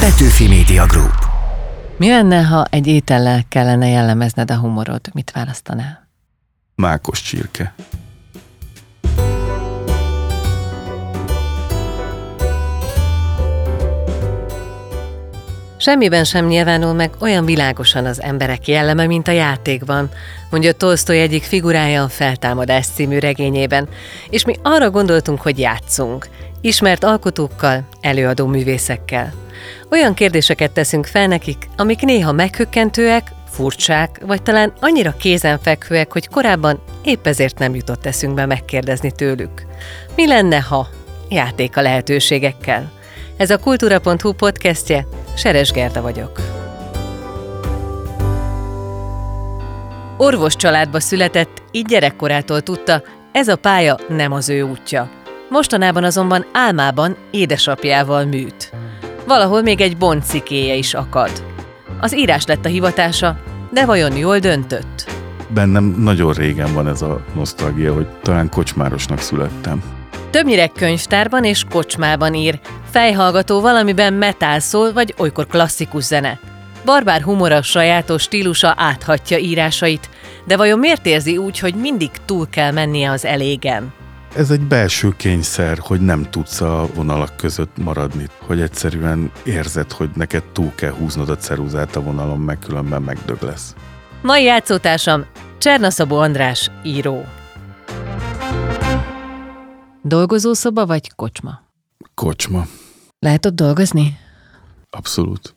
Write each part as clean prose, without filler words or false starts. Petőfi Média Group. Mi lenne, ha egy étellel kellene jellemezned a humorod? Mit választanál? Mákos csirke. Semmiben sem nyilvánul meg olyan világosan az emberek jelleme, mint a játékban, mondja Tolstói egyik figurája a Feltámadás című regényében, és mi arra gondoltunk, hogy játszunk, ismert alkotókkal, előadó művészekkel. Olyan kérdéseket teszünk fel nekik, amik néha meghökkentőek, furcsák, vagy talán annyira kézenfekvőek, hogy korábban épp ezért nem jutott eszünkbe megkérdezni tőlük. Mi lenne, ha? Játék a lehetőségekkel. Ez a Kultúra.hu podcastje, Seres Gerda vagyok. Orvos családba született, így gyerekkorától tudta, ez a pálya nem az ő útja. Mostanában azonban álmában édesapjával műt. Valahol még egy boncikéje is akad. Az írás lett a hivatása, de vajon jól döntött? Bennem nagyon régen van ez a nosztalgia, hogy talán kocsmárosnak születtem. Többnyire könyvtárban és kocsmában ír, fejhallgató valamiben metal szól, vagy olykor klasszikus zene. Barbár humora sajátos stílusa áthatja írásait, de vajon miért érzi úgy, hogy mindig túl kell mennie az elégen? Ez egy belső kényszer, hogy nem tudsz a vonalak között maradni, hogy egyszerűen érzed, hogy neked túl kell húznod a ceruzát a vonalon, meg különben megdög lesz. Mai játszótársam Cserna-Szabó András író. Dolgozószoba vagy kocsma? Kocsma. Lehet ott dolgozni? Abszolút.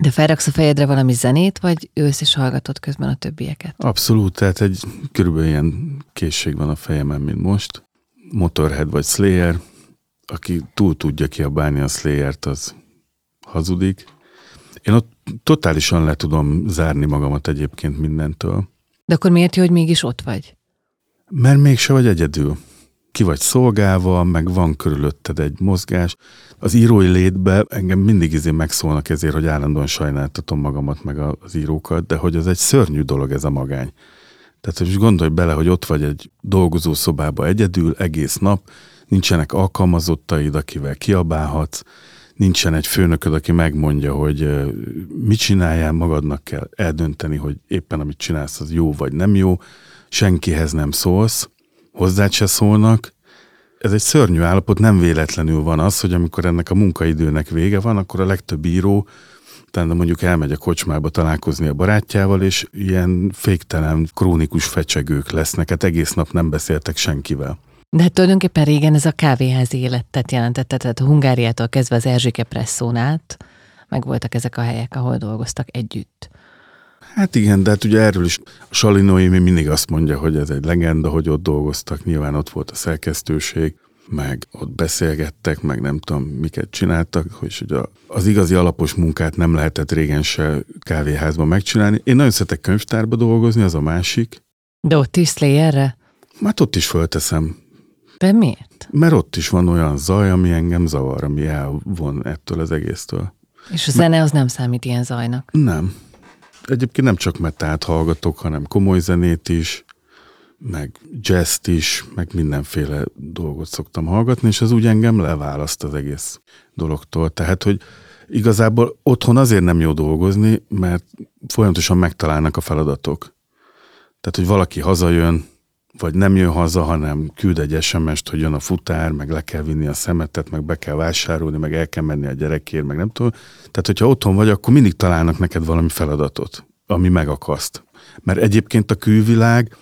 De felraksz a fejedre valami zenét, vagy ősz és hallgatod közben a többieket? Abszolút, tehát egy körülbelül ilyen készség van a fejemen, mint most. Motorhead vagy Slayer, aki túl tudja kiabálni a Slayert, az hazudik. Én ott totálisan le tudom zárni magamat egyébként mindentől. De akkor miért jó, hogy mégis ott vagy? Mert mégse vagy egyedül. Ki vagy szolgálva, meg van körülötted egy mozgás. Az írói létbe engem mindig megszólnak ezért, hogy állandóan sajnáltatom magamat meg az írókat, de hogy az egy szörnyű dolog ez a magány. Tehát most gondolj bele, hogy ott vagy egy dolgozószobába egyedül, egész nap, nincsenek alkalmazottaid, akivel kiabálhatsz, nincsen egy főnököd, aki megmondja, hogy mit csináljál, magadnak kell eldönteni, hogy éppen amit csinálsz, az jó vagy nem jó, senkihez nem szólsz, hozzád se szólnak. Ez egy szörnyű állapot, nem véletlenül van az, hogy amikor ennek a munkaidőnek vége van, akkor a legtöbb író, utána mondjuk elmegy a kocsmába találkozni a barátjával, és ilyen féktelen, krónikus fecsegők lesznek, hát egész nap nem beszéltek senkivel. De hát tulajdonképpen régen ez a kávéházi életet jelentette, tehát a Hungáriától kezdve az Erzséke Pressón át, meg voltak ezek a helyek, ahol dolgoztak együtt. Hát igen, de hát ugye erről is a Salino Émi mindig azt mondja, hogy ez egy legenda, hogy ott dolgoztak, nyilván ott volt a szerkesztőség, meg ott beszélgettek, meg nem tudom, miket csináltak, és ugye az igazi alapos munkát nem lehetett régen se kávéházban megcsinálni. Én nagyon szeretek könyvtárba dolgozni, az a másik. De ott is Slayerre? Hát ott is fölteszem. De miért? Mert ott is van olyan zaj, ami engem zavar, ami elvon ettől az egésztől. És a zene az nem számít ilyen zajnak? Nem. Egyébként nem csak metált hallgatok, hanem komoly zenét is, meg jazzt is, meg mindenféle dolgot szoktam hallgatni, és az úgy engem leválaszt az egész dologtól. Tehát, hogy igazából otthon azért nem jó dolgozni, mert folyamatosan megtalálnak a feladatok. Tehát, hogy valaki hazajön, vagy nem jön haza, hanem küld egy SMS-t, hogy jön a futár, meg le kell vinni a szemetet, meg be kell vásárolni, meg el kell menni a gyerekért, meg nem tudom. Tehát, hogyha otthon vagy, akkor mindig találnak neked valami feladatot, ami megakaszt. Mert egyébként a külvilág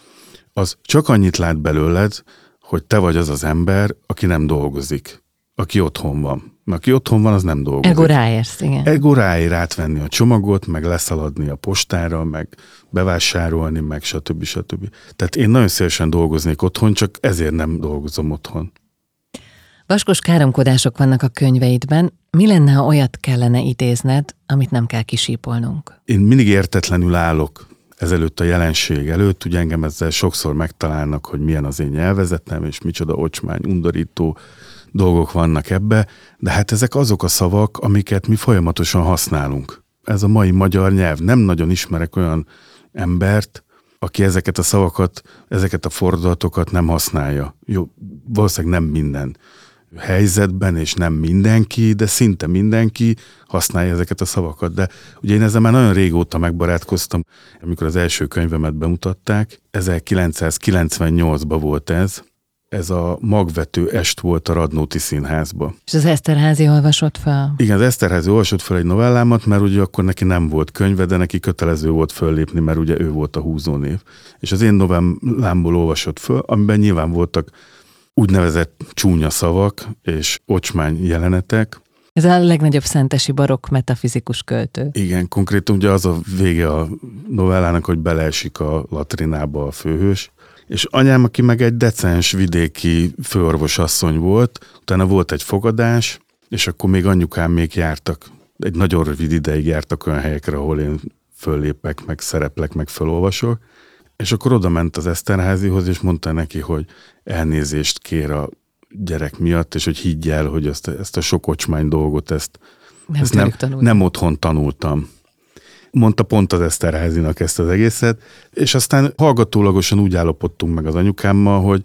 az csak annyit lát belőled, hogy te vagy az az ember, aki nem dolgozik, aki otthon van. Mert aki otthon van, az nem dolgozik. Ego ráérsz, igen. Ego ráér átvenni a csomagot, meg leszaladni a postára, meg bevásárolni, meg stb. Stb. Tehát én nagyon szívesen dolgoznék otthon, csak ezért nem dolgozom otthon. Vaskos káromkodások vannak a könyveidben. Mi lenne, ha olyat kellene idézned, amit nem kell kisípolnunk? Én mindig értetlenül állok ezelőtt a jelenség előtt, ugye engem ezzel sokszor megtalálnak, hogy milyen az én nyelvezetem, és micsoda ocsmány, undorító dolgok vannak ebbe, de hát ezek azok a szavak, amiket mi folyamatosan használunk. Ez a mai magyar nyelv. Nem nagyon ismerek olyan embert, aki ezeket a szavakat, ezeket a fordulatokat nem használja. Jó, valószínűleg nem minden helyzetben, és nem mindenki, de szinte mindenki használja ezeket a szavakat. De ugye én ezzel már nagyon régóta megbarátkoztam, amikor az első könyvemet bemutatták. 1998-ban volt ez. Ez a magvető est volt a Radnóti Színházba. És az Esterházy olvasott fel? Igen, az Esterházy olvasott fel egy novellámat, mert ugye akkor neki nem volt könyve, de neki kötelező volt föllépni, mert ugye ő volt a húzónév. És az én novellámból olvasott föl, amiben nyilván voltak úgynevezett csúnya szavak és ocsmány jelenetek. Ez a legnagyobb szentesi barokk metafizikus költő. Igen, konkrétan ugye az a vége a novellának, hogy beleesik a latrinába a főhős. És anyám, aki meg egy decens vidéki főorvosasszony volt, utána volt egy fogadás, és akkor még anyukám még jártak. Egy nagyon rövid ideig jártak olyan helyekre, ahol én föllépek, meg szereplek, meg fölolvasok. És akkor oda ment az Esterházyhoz, és mondta neki, hogy elnézést kér a gyerek miatt, és hogy higgy el, hogy ezt a sok ocsmány dolgot, ezt nem otthon tanultam. Mondta pont az Esterházynak ezt az egészet, és aztán hallgatólagosan úgy állapodtunk meg az anyukámmal,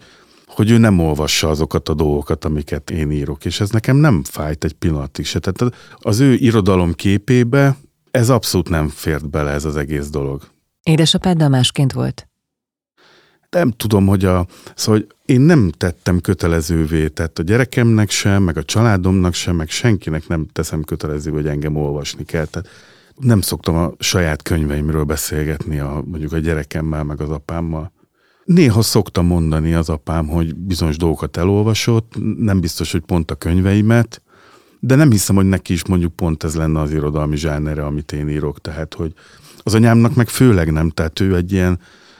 hogy ő nem olvassa azokat a dolgokat, amiket én írok, és ez nekem nem fájt egy pillanatig se. Tehát az ő irodalom képébe ez abszolút nem fért bele ez az egész dolog. Édesapáddal másként volt? Nem tudom, szóval, hogy én nem tettem kötelezővé, tehát a gyerekemnek sem, meg a családomnak sem, meg senkinek nem teszem kötelezővé, hogy engem olvasni kell. Tehát nem szoktam a saját könyveimről beszélgetni mondjuk a gyerekemmel, meg az apámmal. Néha szoktam mondani az apám, hogy bizonyos dolgokat elolvasott, nem biztos, hogy pont a könyveimet, de nem hiszem, hogy neki is mondjuk pont ez lenne az irodalmi zsánere, amit én írok. Tehát, hogy az anyámnak meg főleg nem, tehát ő egy ilyen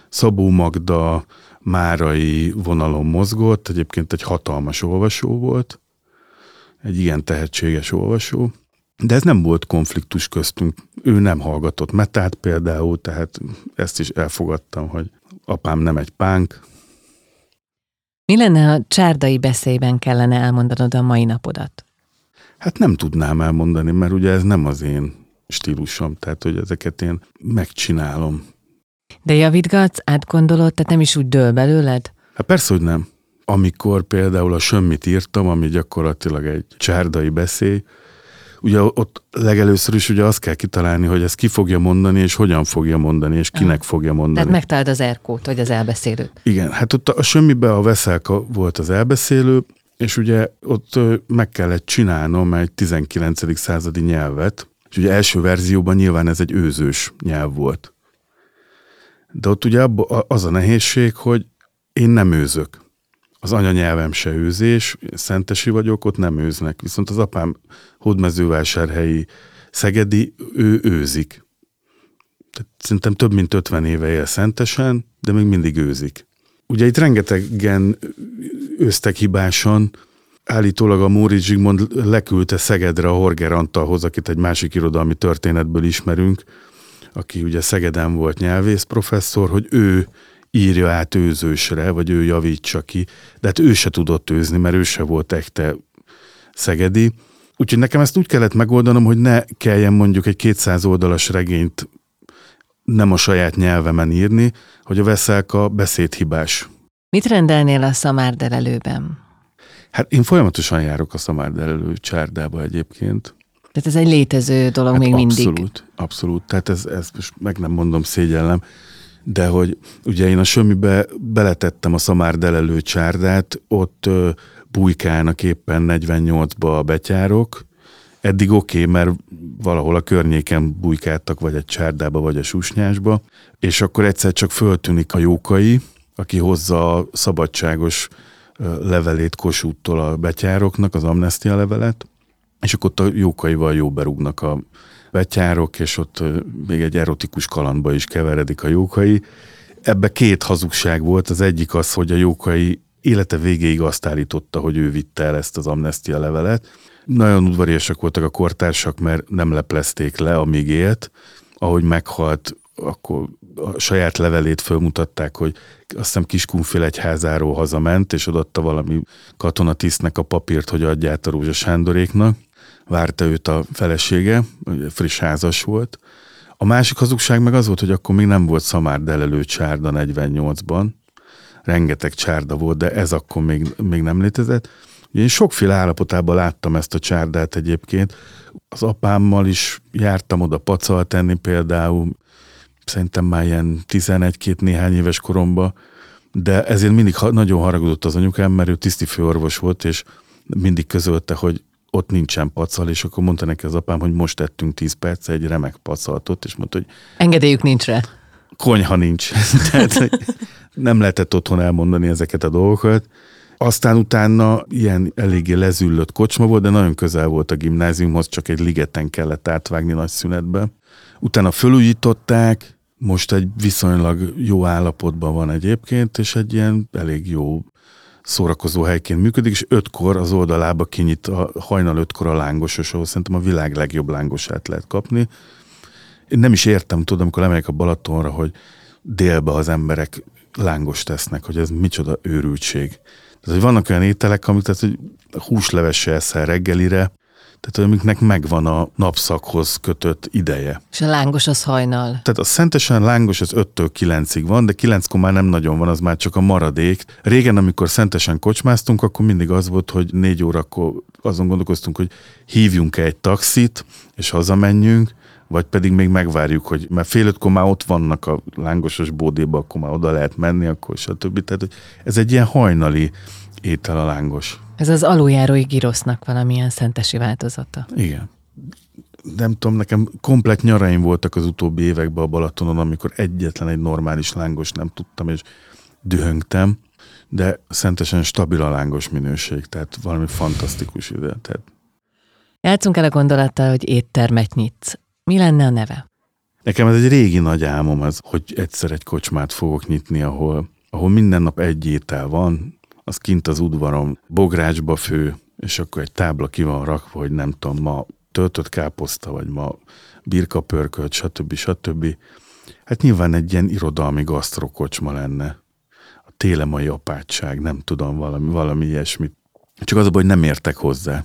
Szabó Magda, Márai vonalon mozgott, egyébként egy hatalmas olvasó volt, egy igen tehetséges olvasó. De ez nem volt konfliktus köztünk. Ő nem hallgatott metát például, tehát ezt is elfogadtam, hogy apám nem egy pánk. Mi lenne, ha csárdai beszélyben kellene elmondanod a mai napodat? Hát nem tudnám elmondani, mert ugye ez nem az én stílusom, tehát hogy ezeket én megcsinálom. De javítgatsz, átgondolod, tehát nem is úgy dől belőled? Hát persze, hogy nem. Amikor például a Sömmit írtam, ami gyakorlatilag egy csárdai beszély, ugye ott legelőször is ugye azt kell kitalálni, hogy ezt ki fogja mondani, és hogyan fogja mondani, és kinek fogja mondani. Tehát megtaláld az erkót, vagy az elbeszélőt. Igen, hát ott a Sömmiben a Veszelka volt az elbeszélő, és ugye ott meg kellett csinálnom egy 19. századi nyelvet, és ugye első verzióban nyilván ez egy őzős nyelv volt. De ott ugye az a nehézség, hogy én nem őzök. Az anyanyelvem se őzés, szentesi vagyok, ott nem őznek. Viszont az apám hódmezővásárhelyi szegedi, ő őzik. Tehát szerintem több mint 50 éve él szentesen, de még mindig őzik. Ugye itt rengetegen őztek hibásan. Állítólag a Móricz Zsigmond leküldte Szegedre a Horger Antalhoz, akit egy másik irodalmi történetből ismerünk, aki ugye Szegeden volt nyelvész professzor, hogy ő írja át őzősre, vagy ő javítsa ki, de hát ő se tudott őzni, mert ő se volt echte szegedi. Úgyhogy nekem ezt úgy kellett megoldanom, hogy ne kelljen mondjuk egy 200 oldalas regényt nem a saját nyelvemen írni, hogy a Veszelka beszédhibás. Mit rendelnél a szamárdelelőben? Hát én folyamatosan járok a szamárdelelő csárdába egyébként. Tehát ez egy létező dolog hát még abszolút, mindig. Abszolút. Tehát ez most meg nem mondom, szégyellem. De hogy ugye én a Sömmibe beletettem a szamárdelelő csárdát, ott bujkálnak éppen 48-ba a betyárok. Eddig oké, mert valahol a környéken bujkáltak, vagy egy csárdába, vagy a susnyásba. És akkor egyszer csak föltűnik a Jókai, aki hozza a szabadságos levelét Kossuhtól a betyároknak, az amnestia levelet. És akkor ott a Jókaival jó berúgnak a betyárok, és ott még egy erotikus kalandba is keveredik a Jókai. Ebbe két hazugság volt. Az egyik az, hogy a Jókai élete végéig azt állította, hogy ő vitte el ezt az amnestia levelet. Nagyon udvariasak voltak a kortársak, mert nem leplezték le, amíg élt. Ahogy meghalt, akkor a saját levelét fölmutatták, hogy azt hiszem Kiskunfélegyházáról hazament, és odaadta valami katonatisztnek a papírt, hogy adja át a Rózsa Sándoréknak. Várta őt a felesége, friss házas volt. A másik hazugság meg az volt, hogy akkor még nem volt szamárdelelő csárda 48-ban. Rengeteg csárda volt, de ez akkor még nem létezett. Én sokféle állapotában láttam ezt a csárdát egyébként. Az apámmal is jártam oda pacal tenni például, szerintem már ilyen 11-2 néhány éves koromban, de ezért mindig nagyon haragudott az anyukám, mert ő tisztifőorvos volt, és mindig közölte, hogy ott nincsen pacal, és akkor mondta neki az apám, hogy most ettünk 10 perc egy remek pacaltot, és mondta, hogy... Engedélyük nincs rá. Konyha nincs. Tehát nem lehetett otthon elmondani ezeket a dolgokat. Aztán utána ilyen eléggé lezüllött kocsma volt, de nagyon közel volt a gimnáziumhoz, csak egy ligeten kellett átvágni nagy szünetbe. Utána felújították, most egy viszonylag jó állapotban van egyébként, és egy ilyen elég jó szórakozó helyként működik, és 5-kor az oldalába kinyit a hajnal 5-kor a lángosos, ahol szerintem a világ legjobb lángosát lehet kapni. Én nem is értem, tudom, amikor lemegyek a Balatonra, hogy délben az emberek lángost tesznek, hogy ez micsoda őrültség. Tehát, hogy vannak olyan ételek, amik tehát, hogy húslevesse eszel reggelire, tehát amiknek megvan a napszakhoz kötött ideje. És a lángos az hajnal. Tehát a Szentesen lángos az 5-től 9-ig van, de 9-kor már nem nagyon van, az már csak a maradék. Régen, amikor Szentesen kocsmáztunk, akkor mindig az volt, hogy 4 órakor azon gondolkoztunk, hogy hívjunk-e egy taxit, és hazamenjünk, vagy pedig még megvárjuk, hogy mert 4:30-kor már ott vannak a lángosos bódéba, akkor már oda lehet menni, akkor stb. Tehát ez egy ilyen hajnali étel a lángos. Ez az aluljárói girosznak valamilyen szentesi változata. Igen. Nem tudom, nekem komplett nyaraim voltak az utóbbi években a Balatonon, amikor egyetlen egy normális lángos nem tudtam, és dühöngtem, de Szentesen stabil a lángos minőség, tehát valami fantasztikus ide. Tehát... Játszunk el a gondolattal, hogy éttermet nyitsz. Mi lenne a neve? Nekem ez egy régi nagy álmom az, hogy egyszer egy kocsmát fogok nyitni, ahol minden nap egy étel van, az kint az udvaron bográcsba fő, és akkor egy tábla ki van rakva, hogy nem tudom, ma töltött káposzta, vagy ma birkapörkölt, stb. Hát nyilván egy ilyen irodalmi gasztrokocsma lenne. A télemai apátság, nem tudom, valami ilyesmit. Csak az a baj, hogy nem értek hozzá.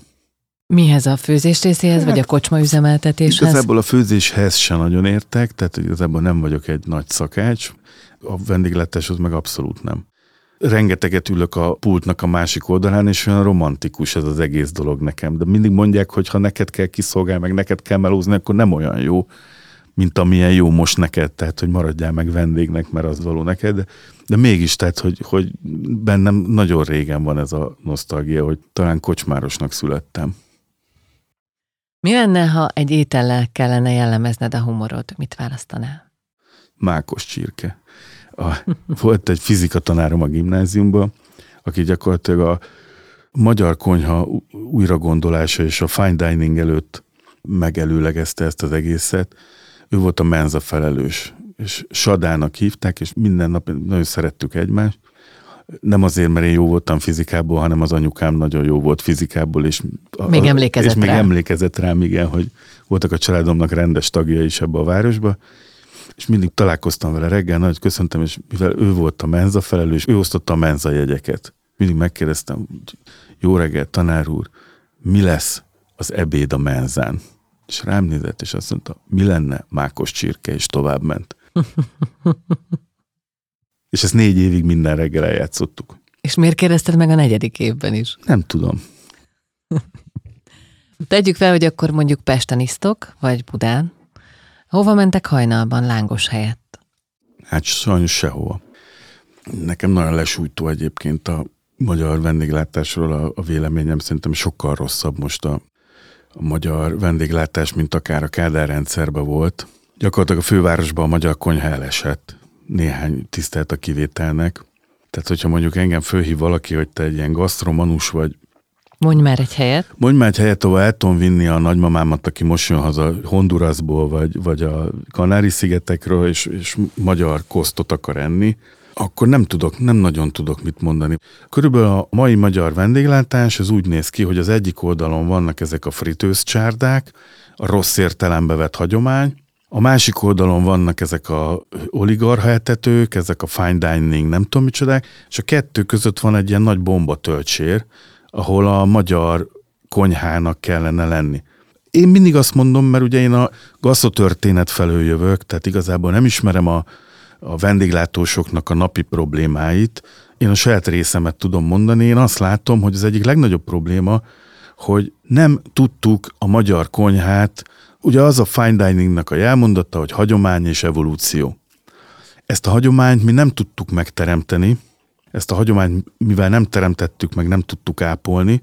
Mihez, a főzés részéhez, vagy a kocsma üzemeltetéshez? Igazából a főzéshez sem nagyon értek, tehát igazából nem vagyok egy nagy szakács, a vendéglátáshoz meg abszolút nem. Rengeteget ülök a pultnak a másik oldalán, és olyan romantikus ez az egész dolog nekem. De mindig mondják, hogy ha neked kell kiszolgálni, meg neked kell melózni, akkor nem olyan jó, mint amilyen jó most neked, tehát hogy maradjál meg vendégnek, mert az való neked. De mégis, tehát, hogy bennem nagyon régen van ez a nosztalgia, hogy talán kocsmárosnak születtem. Mi lenne, ha egy étellel kellene jellemezned a humorod? Mit választanál? Mákos csirke. Volt egy fizikatanárom a gimnáziumban, aki gyakorlatilag a magyar konyha újragondolása és a fine dining előtt megelőlegezte ezt az egészet. Ő volt a menza felelős, és Sadának hívták, és minden nap nagyon szerettük egymást. Nem azért, mert én jó voltam fizikából, hanem az anyukám nagyon jó volt fizikából, és még emlékezett rám, igen, hogy voltak a családomnak rendes tagjai is ebbe a városba, és mindig találkoztam vele reggel, nagyon köszöntem, és mivel ő volt a menza felelős, ő osztotta a menza jegyeket. Mindig megkérdeztem, jó reggel, tanár úr, mi lesz az ebéd a menzán? És rám nézett, és azt mondta, mi lenne mákos csirke, és tovább ment. És ezt 4 évig minden reggel eljátszottuk. És miért kérdezted meg a 4. évben is? Nem tudom. Tegyük fel, hogy akkor mondjuk Pesten isztok, vagy Budán. Hova mentek hajnalban lángos helyett? Hát sajnos sehova. Nekem nagyon lesújtó egyébként a magyar vendéglátásról a véleményem, szerintem sokkal rosszabb most a magyar vendéglátás, mint akár a Kádár rendszerben volt. Gyakorlatilag a fővárosban a magyar konyha elesett. Néhány tisztelt a kivételnek. Tehát, hogyha mondjuk engem fölhív valaki, hogy te egy ilyen gasztromanus vagy... Mondj már egy helyet, ahol el tudom vinni a nagymamámat, aki most jön haza Hondurasból, vagy a Kanári-szigetekről, és magyar kosztot akar enni, akkor nem nagyon tudok mit mondani. Körülbelül a mai magyar vendéglátás, ez úgy néz ki, hogy az egyik oldalon vannak ezek a fritőzcsárdák, a rossz értelembe vett hagyomány, a másik oldalon vannak ezek a oligarcha etetők, ezek a fine dining, nem tudom micsodák, és a kettő között van egy ilyen nagy bombatöltsér, ahol a magyar konyhának kellene lenni. Én mindig azt mondom, mert ugye én a gasztrotörténet felől jövök, tehát igazából nem ismerem a a vendéglátósoknak a napi problémáit. Én a saját részemet tudom mondani, én azt látom, hogy az egyik legnagyobb probléma, hogy nem tudtuk a magyar konyhát, ugye az a fine diningnak a jelmondata, hogy hagyomány és evolúció. Ezt a hagyományt mi nem tudtuk megteremteni, ezt a hagyományt, mivel nem teremtettük meg, nem tudtuk ápolni,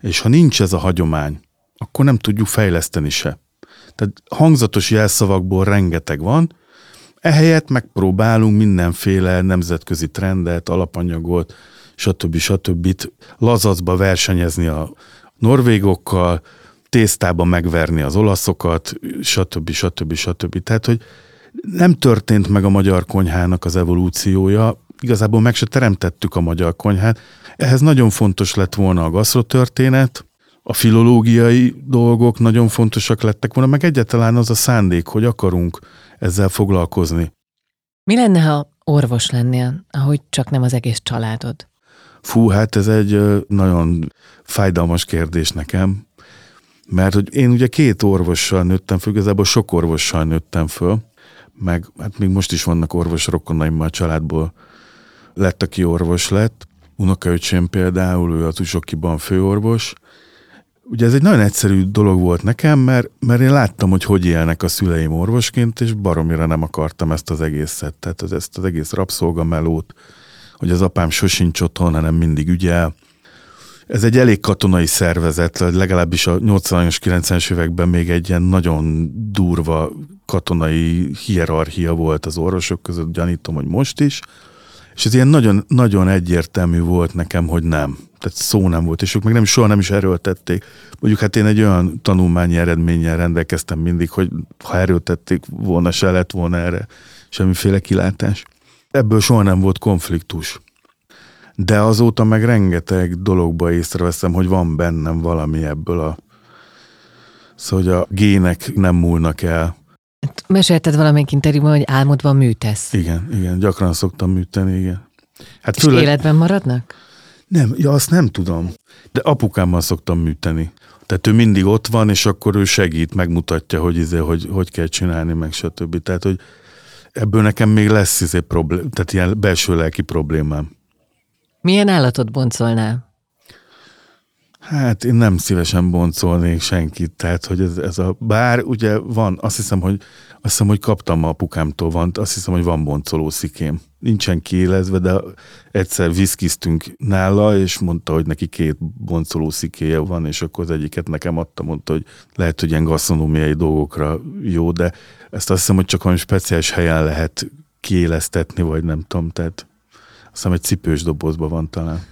és ha nincs ez a hagyomány, akkor nem tudjuk fejleszteni se. Tehát hangzatos jelszavakból rengeteg van, ehelyett megpróbálunk mindenféle nemzetközi trendet, alapanyagot, stb. Lazacba versenyezni a norvégokkal, tésztába megverni az olaszokat, stb. Tehát, hogy nem történt meg a magyar konyhának az evolúciója, igazából meg se teremtettük a magyar konyhát. Ehhez nagyon fontos lett volna a gasztrotörténet, a filológiai dolgok nagyon fontosak lettek volna, meg egyáltalán az a szándék, hogy akarunk ezzel foglalkozni. Mi lenne, ha orvos lennél, ahogy csak nem az egész családod? Fú, hát ez egy nagyon fájdalmas kérdés nekem, mert hogy én ugye 2 orvossal nőttem föl, igazából sok orvossal nőttem föl, meg hát még most is vannak orvos rokonaimmal a családból lett, aki orvos lett. Unokaöcsém például, ő a Tusokiban főorvos. Ugye ez egy nagyon egyszerű dolog volt nekem, mert én láttam, hogy élnek a szüleim orvosként, és baromira nem akartam ezt az egészet, tehát ezt az egész rabszolgamelót, hogy az apám sosincs otthon, hanem mindig ügyel. Ez egy elég katonai szervezet, legalábbis a 80-as, 90-es években még egy ilyen nagyon durva katonai hierarchia volt az orvosok között, gyanítom, hogy most is, és ez ilyen nagyon, nagyon egyértelmű volt nekem, hogy nem. Tehát szó nem volt, és ők meg soha nem is erőltették. Mondjuk hát én egy olyan tanulmányi eredménnyel rendelkeztem mindig, hogy ha erőltették volna, se lett volna erre semmiféle kilátás. Ebből soha nem volt konfliktus. De azóta meg rengeteg dologba észreveszem, hogy van bennem valami ebből a... Szóval, hogy a gének nem múlnak el. Mesélted valamelyik interjúban, hogy álmodban műtesz. Igen, gyakran szoktam műteni, igen. Hát és főleg... életben maradnak? Nem, azt nem tudom. De apukámmal szoktam műteni. Tehát ő mindig ott van, és akkor ő segít, megmutatja, hogy kell csinálni, meg stb. Tehát, hogy ebből nekem még lesz tehát ilyen belső lelki problémám. Milyen állatot boncolnál? Hát én nem szívesen boncolnék senkit, tehát hogy bár ugye van, azt hiszem, hogy kaptam apukámtól, hogy van boncolószikém. Nincsen kiélezve, de egyszer viszkiztünk nála, és mondta, hogy neki 2 boncolószikéje van, és akkor az egyiket nekem adta, mondta, hogy lehet, hogy ilyen gasztronómiai dolgokra jó, de ezt azt hiszem, hogy csak valami speciális helyen lehet kiéleztetni, vagy nem tudom, tehát azt hiszem, egy cipős dobozban van talán.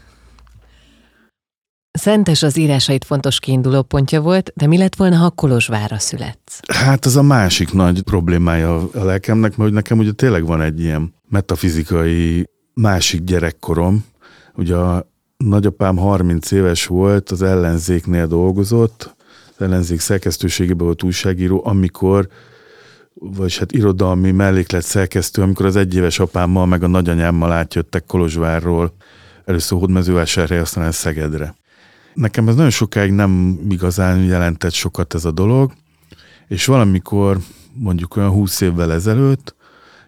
Szentes az írásait fontos kiindulópontja volt, de mi lett volna, ha Kolozsvárra születsz? Hát az a másik nagy problémája a lelkemnek, mert nekem ugye tényleg van egy ilyen metafizikai másik gyerekkorom. Ugye a nagyapám 30 éves volt, az Ellenzéknél dolgozott, az Ellenzék szerkesztőségében volt újságíró, vagy irodalmi melléklet szerkesztő, amikor az 1 éves apámmal meg a nagyanyámmal átjöttek Kolozsvárról, először Hódmezővásárhely, aztán Szegedre. Nekem ez nagyon sokáig nem igazán jelentett sokat ez a dolog, és valamikor mondjuk olyan 20 évvel ezelőtt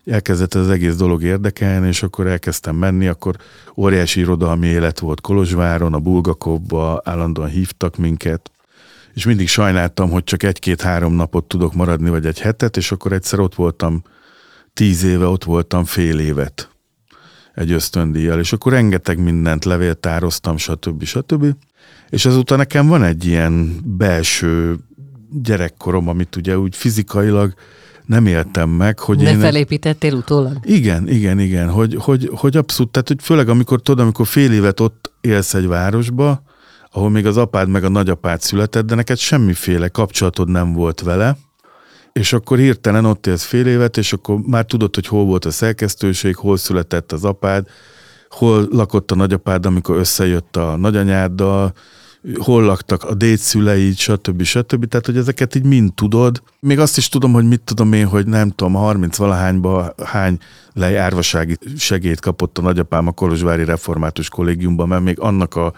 elkezdett az egész dolog érdekelni, és akkor elkezdtem menni, akkor óriási irodalmi élet volt Kolozsváron, a Bulgakovba, állandóan hívtak minket, és mindig sajnáltam, hogy csak 1-2-3 napot tudok maradni, vagy egy hetet, és akkor egyszer ott voltam 10 éve, ott voltam fél évet egy ösztöndíjjal, és akkor rengeteg mindent levéltároztam, stb. És azóta nekem van egy ilyen belső gyerekkorom, amit ugye úgy fizikailag nem éltem meg, hogy de felépítettél utólag? Igen, hogy abszolút, tehát hogy főleg amikor fél évet ott élsz egy városba, ahol még az apád meg a nagyapád született, de neked semmiféle kapcsolatod nem volt vele, és akkor hirtelen ott élsz fél évet, és akkor már tudod, hogy hol volt a szerkesztőség, hol született az apád, hol lakott a nagyapád, amikor összejött a nagyanyáddal, hol laktak a dédszüleid, stb. Tehát, hogy ezeket így mind tudod. Még azt is tudom, hogy mit tudom én, hogy nem tudom, 30-valahányban hány lejárvasági segélyt kapott a nagyapám a Kolozsvári Református Kollégiumban, mert még annak a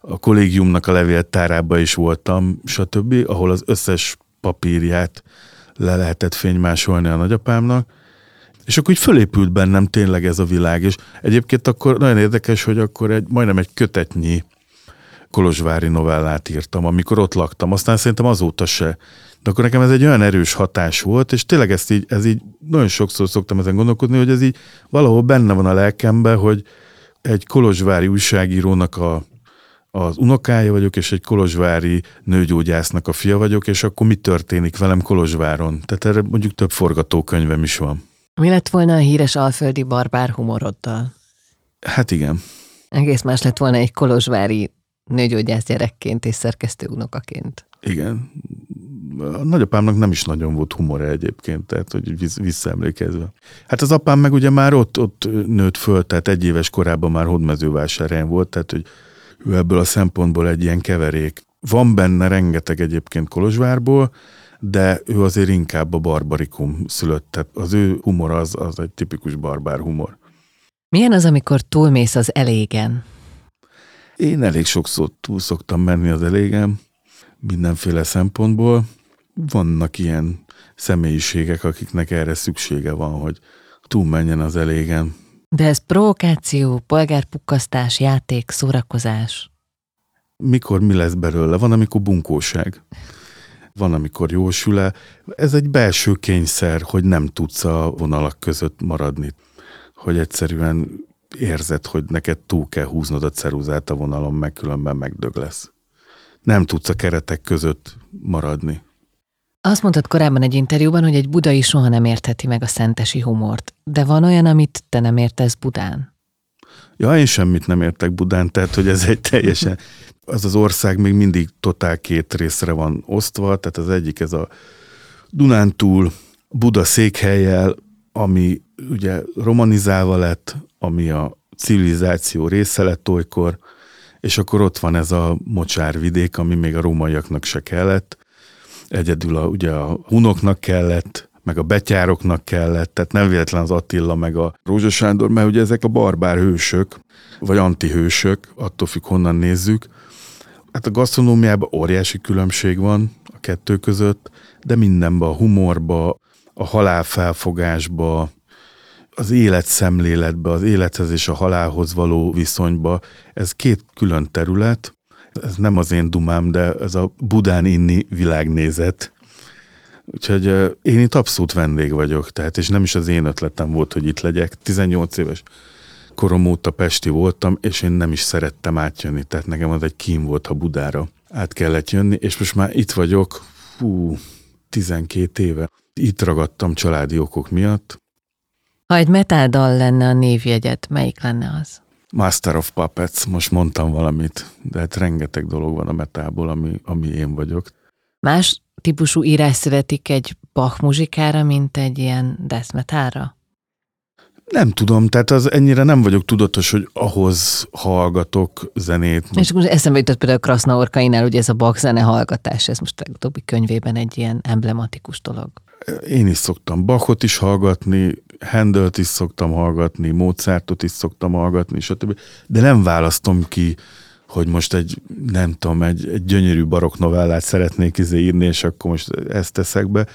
kollégiumnak a levéltárában is voltam, stb., ahol az összes papírját le lehetett fénymásolni a nagyapámnak, És akkor így fölépült bennem tényleg ez a világ, és egyébként akkor nagyon érdekes, hogy akkor majdnem egy kötetnyi kolozsvári novellát írtam, amikor ott laktam, aztán szerintem azóta se. De akkor nekem ez egy olyan erős hatás volt, és tényleg ez így nagyon sokszor szoktam ezen gondolkodni, hogy ez így valahol benne van a lelkemben, hogy egy kolozsvári újságírónak az unokája vagyok, és egy kolozsvári nőgyógyásznak a fia vagyok, és akkor mi történik velem Kolozsváron? Tehát erre mondjuk több forgatókönyvem is van. Mi lett volna a híres alföldi barbár humoroddal? Hát igen. Egész más lett volna egy kolozsvári nőgyógyász gyerekként és szerkesztő unokaként. Igen. A nagyapámnak nem is nagyon volt humora egyébként, tehát hogy visszaemlékezve. Hát az apám meg ugye már ott nőtt föl, tehát 1 éves korában már Hódmezővásárhelyen volt, tehát hogy ő ebből a szempontból egy ilyen keverék. Van benne rengeteg egyébként Kolozsvárból, de ő azért inkább a barbarikum szülött, tehát az ő humor az egy tipikus barbár humor. Milyen az, amikor túlmész az elégen? Én elég sokszor túl szoktam menni az elégem, mindenféle szempontból. Vannak ilyen személyiségek, akiknek erre szüksége van, hogy túlmenjen az elégen. De ez provokáció, polgárpukkasztás, játék, szórakozás. Mikor mi lesz belőle? Van, amikor bunkóság. Van, amikor jósül-e. Ez egy belső kényszer, hogy nem tudsz a vonalak között maradni. Hogy egyszerűen érzed, hogy neked túl kell húznod a ceruzát a vonalon, meg különben megdög lesz. Nem tudsz a keretek között maradni. Azt mondtad korábban egy interjúban, hogy egy budai soha nem értheti meg a szentesi humort. De van olyan, amit te nem értesz Budán? Ja, én semmit nem értek Budán, tehát hogy ez egy teljesen... Az ország még mindig totál két részre van osztva, tehát az egyik ez a Dunántúl, Buda székhelyjel, ami ugye romanizálva lett, ami a civilizáció része lett olykor, és akkor ott van ez a mocsárvidék, ami még a rómaiaknak se kellett, egyedül ugye a hunoknak kellett, meg a betyároknak kellett, tehát nem véletlen az Attila, meg a Rózsa Sándor, mert ugye ezek a barbár hősök, vagy antihősök, attól függ, honnan nézzük. Hát a gasztronómiában óriási különbség van a kettő között, de mindenben, a humorba, a halálfelfogásba, az életszemléletbe, az élethez és a halálhoz való viszonyba, ez két külön terület. Ez nem az én dumám, de ez a Budán inni világnézet. Úgyhogy én itt abszolút vendég vagyok, tehát, és nem is az én ötletem volt, hogy itt legyek. 18 éves korom óta pesti voltam, és én nem is szerettem átjönni, tehát nekem az egy kín volt, ha Budára át kellett jönni, és most már itt vagyok, 12 éve. Itt ragadtam családi okok miatt. Ha egy metáldal lenne a névjegyed, melyik lenne az? Master of Puppets, most mondtam valamit, de hát rengeteg dolog van a metából, ami én vagyok. Más típusú írás születik egy Bach muzsikára, mint egy ilyen death metalra? Nem tudom, tehát az ennyire nem vagyok tudatos, hogy ahhoz hallgatok zenét. És most eszembe jutott például a Krasznaorkainál, hogy ez a Bach zene hallgatás, ez most legutóbbi könyvében egy ilyen emblematikus dolog. Én is szoktam Bachot is hallgatni, Handelt is szoktam hallgatni, Mozartot is szoktam hallgatni, stb. De nem választom ki, hogy most egy gyönyörű barokk novellát szeretnék írni, és akkor most ezt teszek be.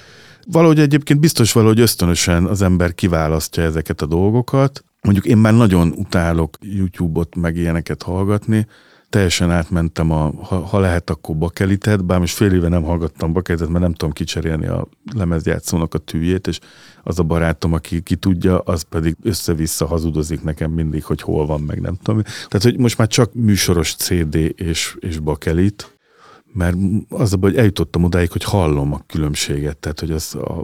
Valahogy egyébként valahogy ösztönösen az ember kiválasztja ezeket a dolgokat. Mondjuk én már nagyon utálok YouTube-ot meg ilyeneket hallgatni. Teljesen átmentem ha lehet, akkor bakelitet, bár most fél éve nem hallgattam bakelitet, mert nem tudom kicserélni a lemezjátszónak a tűjét, és az a barátom, aki ki tudja, az pedig össze-vissza hazudozik nekem mindig, hogy hol van, meg nem tudom. Tehát, hogy most már csak műsoros CD és bakelit, mert az a baj, hogy eljutottam odáig, hogy hallom a különbséget, tehát, hogy az a...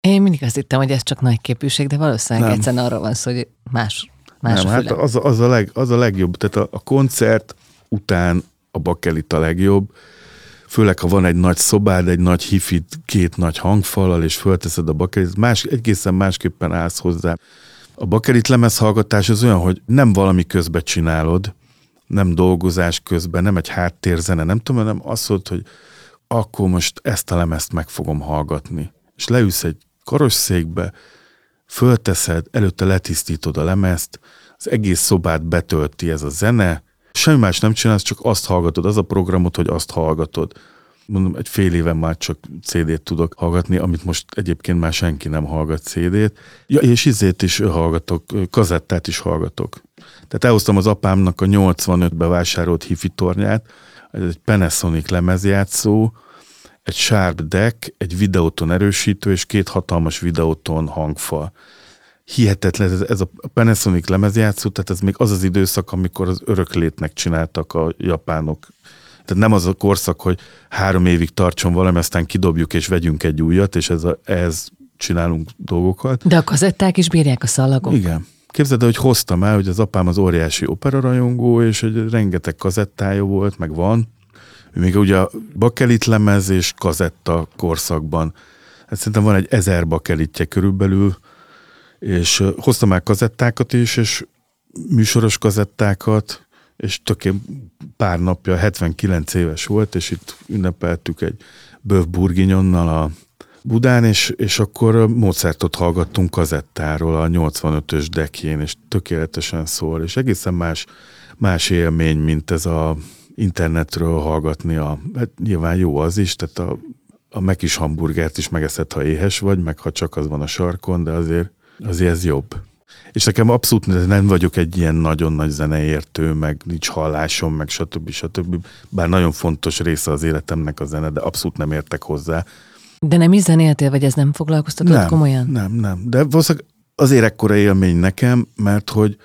Én mindig azt hittem, hogy ez csak nagy képűség, de valószínűleg nem. Egyszerűen arról van szó, hogy más nem, hát az a legjobb, tehát a koncert után a bakelit a legjobb, főleg ha van egy nagy szobád, egy nagy hifit, 2 nagy hangfallal, és fölteszed a bakelit, egészen másképpen állsz hozzá. A bakelit lemezhallgatás az olyan, hogy nem valami közben csinálod, nem dolgozás közben, nem egy háttérzene, nem tudom, hanem azt mondod, hogy akkor most ezt a lemezt meg fogom hallgatni. És leülsz egy karosszékbe, fölteszed, előtte letisztítod a lemezt, az egész szobát betölti ez a zene, semmi más nem csinálsz, csak azt hallgatod, az a programot, hogy azt hallgatod. Mondom, egy fél éven már csak CD-t tudok hallgatni, amit most egyébként már senki nem hallgat CD-t. Ja, és izét is hallgatok, kazettát is hallgatok. Tehát elhoztam az apámnak a 85-ben vásárolt hifi tornyát, egy Panasonic lemezjátszó, egy Sharp Deck, egy Videóton erősítő, és két hatalmas Videóton hangfal. Hihetetlen, ez a Panasonic lemezjátszó, tehát ez még az az időszak, amikor az öröklétnek csináltak a japánok. Tehát nem az a korszak, hogy 3 évig tartson valami, aztán kidobjuk és vegyünk egy újat, és ehhez csinálunk dolgokat. De a kazetták is bírják a szalagot. Igen. Képzeld el, hogy hoztam el, hogy az apám az óriási operarajongó, és hogy rengeteg kazettája volt, meg van. Még ugye a bakelit lemez és kazetta korszakban. Hát szerintem van egy 1000 bakelitje körülbelül, és hoztam el kazettákat is, és műsoros kazettákat, és töképp pár napja, 79 éves volt, és itt ünnepeltük egy böv burginyonnal a Budán, és akkor Mozartot hallgattunk kazettáról a 85-ös dekjén, és tökéletesen szól, és egészen más élmény, mint ez a internetről hallgatni hát nyilván jó az is, tehát a meg is hamburgert is megeszed, ha éhes vagy, meg ha csak az van a sarkon, de azért ez jobb. És nekem abszolút nem vagyok egy ilyen nagyon nagy zeneértő, meg nincs hallásom, meg stb. Bár nagyon fontos része az életemnek a zene, de abszolút nem értek hozzá. De nem is zenéltél, vagy ez nem foglalkoztatott komolyan? Nem. De valószínűleg azért ekkora élmény nekem, mert hogy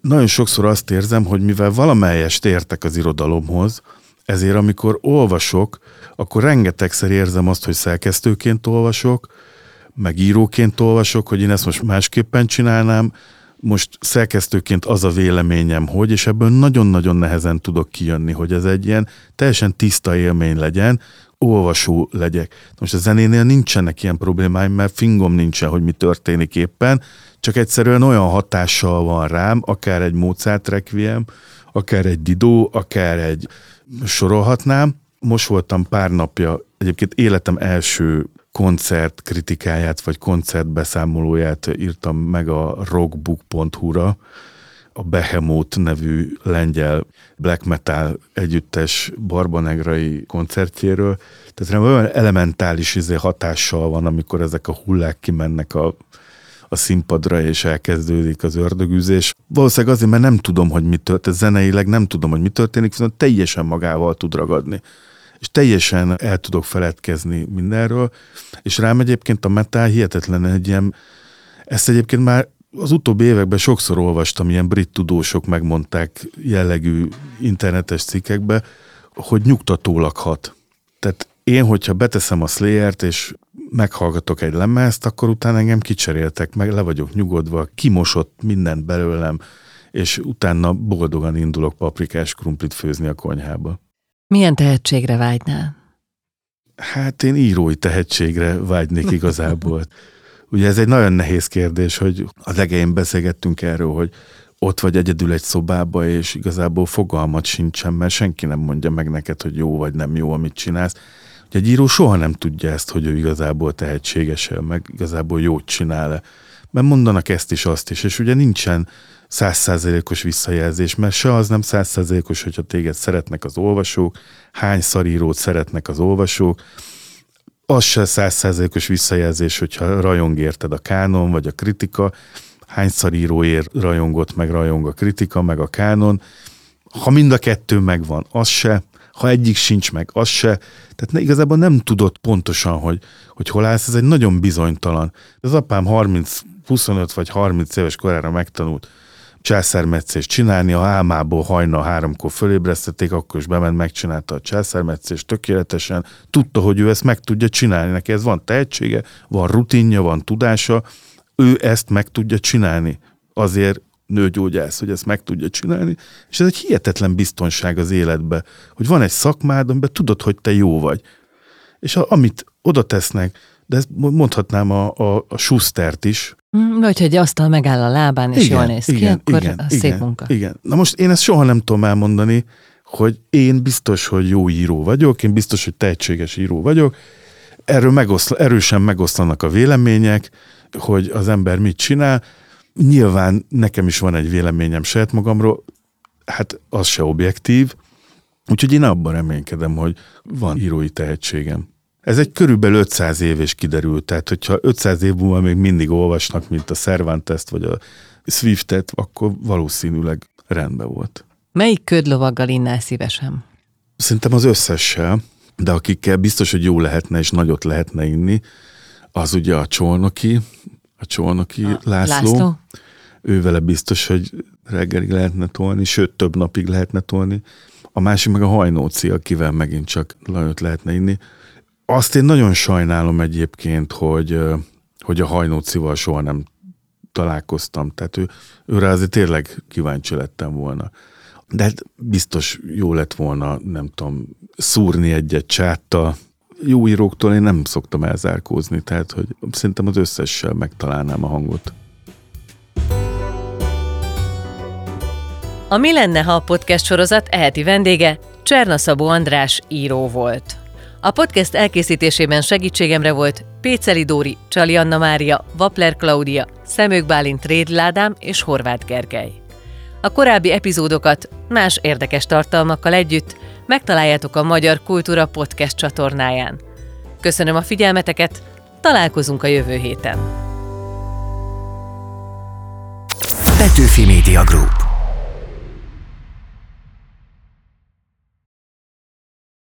nagyon sokszor azt érzem, hogy mivel valamelyest értek az irodalomhoz, ezért amikor olvasok, akkor rengetegszer érzem azt, hogy szerkesztőként olvasok, meg íróként olvasok, hogy én ezt most másképpen csinálnám, most szerkesztőként az a véleményem, hogy, és ebből nagyon-nagyon nehezen tudok kijönni, hogy ez egy ilyen teljesen tiszta élmény legyen, olvasó legyek. Most a zenénél nincsenek ilyen problémáim, mert fingom nincsen, hogy mi történik éppen, csak egyszerűen olyan hatással van rám, akár egy Mozart requiem, akár egy Didó, akár egy sorolhatnám. Most voltam pár napja, egyébként életem első koncert kritikáját, vagy koncertbeszámolóját írtam meg a rockbook.hu-ra, a Behemoth nevű lengyel black metal együttes barbanegrai koncertjéről. Tehát olyan elementális hatással van, amikor ezek a hullák kimennek a színpadra, és elkezdődik az ördögüzés. Valószínűleg azért, mert nem tudom, hogy mi történik, zeneileg nem tudom, hogy mi történik, viszont teljesen magával tud ragadni. És teljesen el tudok feledkezni mindenről, és rám egyébként a metal hihetetlen egy ilyen, ezt egyébként már az utóbbi években sokszor olvastam, ilyen brit tudósok megmondták jellegű internetes cikkekbe, hogy nyugtatólag hat. Tehát én, hogyha beteszem a Slayert, és meghallgatok egy lemezt, akkor utána engem kicseréltek meg, le vagyok nyugodva, kimosott mindent belőlem, és utána boldogan indulok paprikás krumplit főzni a konyhába. Milyen tehetségre vágynál? Hát én írói tehetségre vágynék igazából. Ugye ez egy nagyon nehéz kérdés, hogy az elején beszélgettünk erről, hogy ott vagy egyedül egy szobába, és igazából fogalmat sincsen, mert senki nem mondja meg neked, hogy jó vagy nem jó, amit csinálsz. Ugye egy író soha nem tudja ezt, hogy ő igazából tehetséges-e, meg igazából jót csinál-e. Mert mondanak ezt is, azt is, és ugye nincsen 100%-os visszajelzés, mert se az nem 100%-os, hogyha téged szeretnek az olvasók, hány szarírót szeretnek az olvasók, az se 100%-os visszajelzés, hogyha rajong érted a kánon, vagy a kritika, hány szaríróért rajongott, meg rajong a kritika, meg a kánon, ha mind a kettő megvan, az se, ha egyik sincs meg, az se. Tehát igazából nem tudod pontosan, hogy hol állsz, ez egy nagyon bizonytalan. Az apám 25 vagy 30 éves korára megtanult császármetszést csinálni, a álmából hajnal 3-kor fölébresztették, akkor is bement, megcsinálta a császármetszést tökéletesen, tudta, hogy ő ezt meg tudja csinálni, neki ez van tehetsége, van rutinja, van tudása, ő ezt meg tudja csinálni, azért nőgyógyász, hogy ezt meg tudja csinálni, és ez egy hihetetlen biztonság az életbe, hogy van egy szakmád, amiben tudod, hogy te jó vagy, és amit oda tesznek, de ezt mondhatnám a Schustert is. Vagy, hogy egy asztal megáll a lábán, és igen, jól néz ki, akkor szép munka. Igen. Na most én ezt soha nem tudom elmondani, hogy én biztos, hogy jó író vagyok, én biztos, hogy tehetséges író vagyok. Erről erősen megoszlanak a vélemények, hogy az ember mit csinál. Nyilván nekem is van egy véleményem saját magamról, hát az se objektív, Úgyhogy én abban reménykedem, hogy van írói tehetségem. Ez egy körülbelül 500 év is kiderült, tehát hogyha 500 év múlva még mindig olvasnak, mint a Cervantest vagy a Swiftet, akkor valószínűleg rendben volt. Melyik ködlovaggal innál szívesen? Szerintem az összessel, de akikkel biztos, hogy jó lehetne és nagyot lehetne inni, az ugye a Csolnoki László. Ő vele biztos, hogy reggelig lehetne tolni, sőt több napig lehetne tolni. A másik meg a Hajnóczy, akivel megint csak nagyot lehetne inni. Azt én nagyon sajnálom egyébként, hogy a Hajnóczyval soha nem találkoztam. Tehát őre azért tényleg kíváncsi lettem volna. De hát biztos jó lett volna, nem tudom, szúrni egyet csáttal. Jó íróktól én nem szoktam elzárkózni, tehát hogy szerintem az összessel megtalálnám a hangot. A Mi lenne, ha a podcast sorozat eheti vendége Cserna-Szabó András író volt. A podcast elkészítésében segítségemre volt Péceli Dóri, Csali Anna Mária, Vapler Klaudia, Szemők Bálint, Rédl Ádám és Horváth Gergely. A korábbi epizódokat más érdekes tartalmakkal együtt megtaláljátok a Magyar Kultúra Podcast csatornáján. Köszönöm a figyelmeteket, találkozunk a jövő héten. Petőfi Média Group.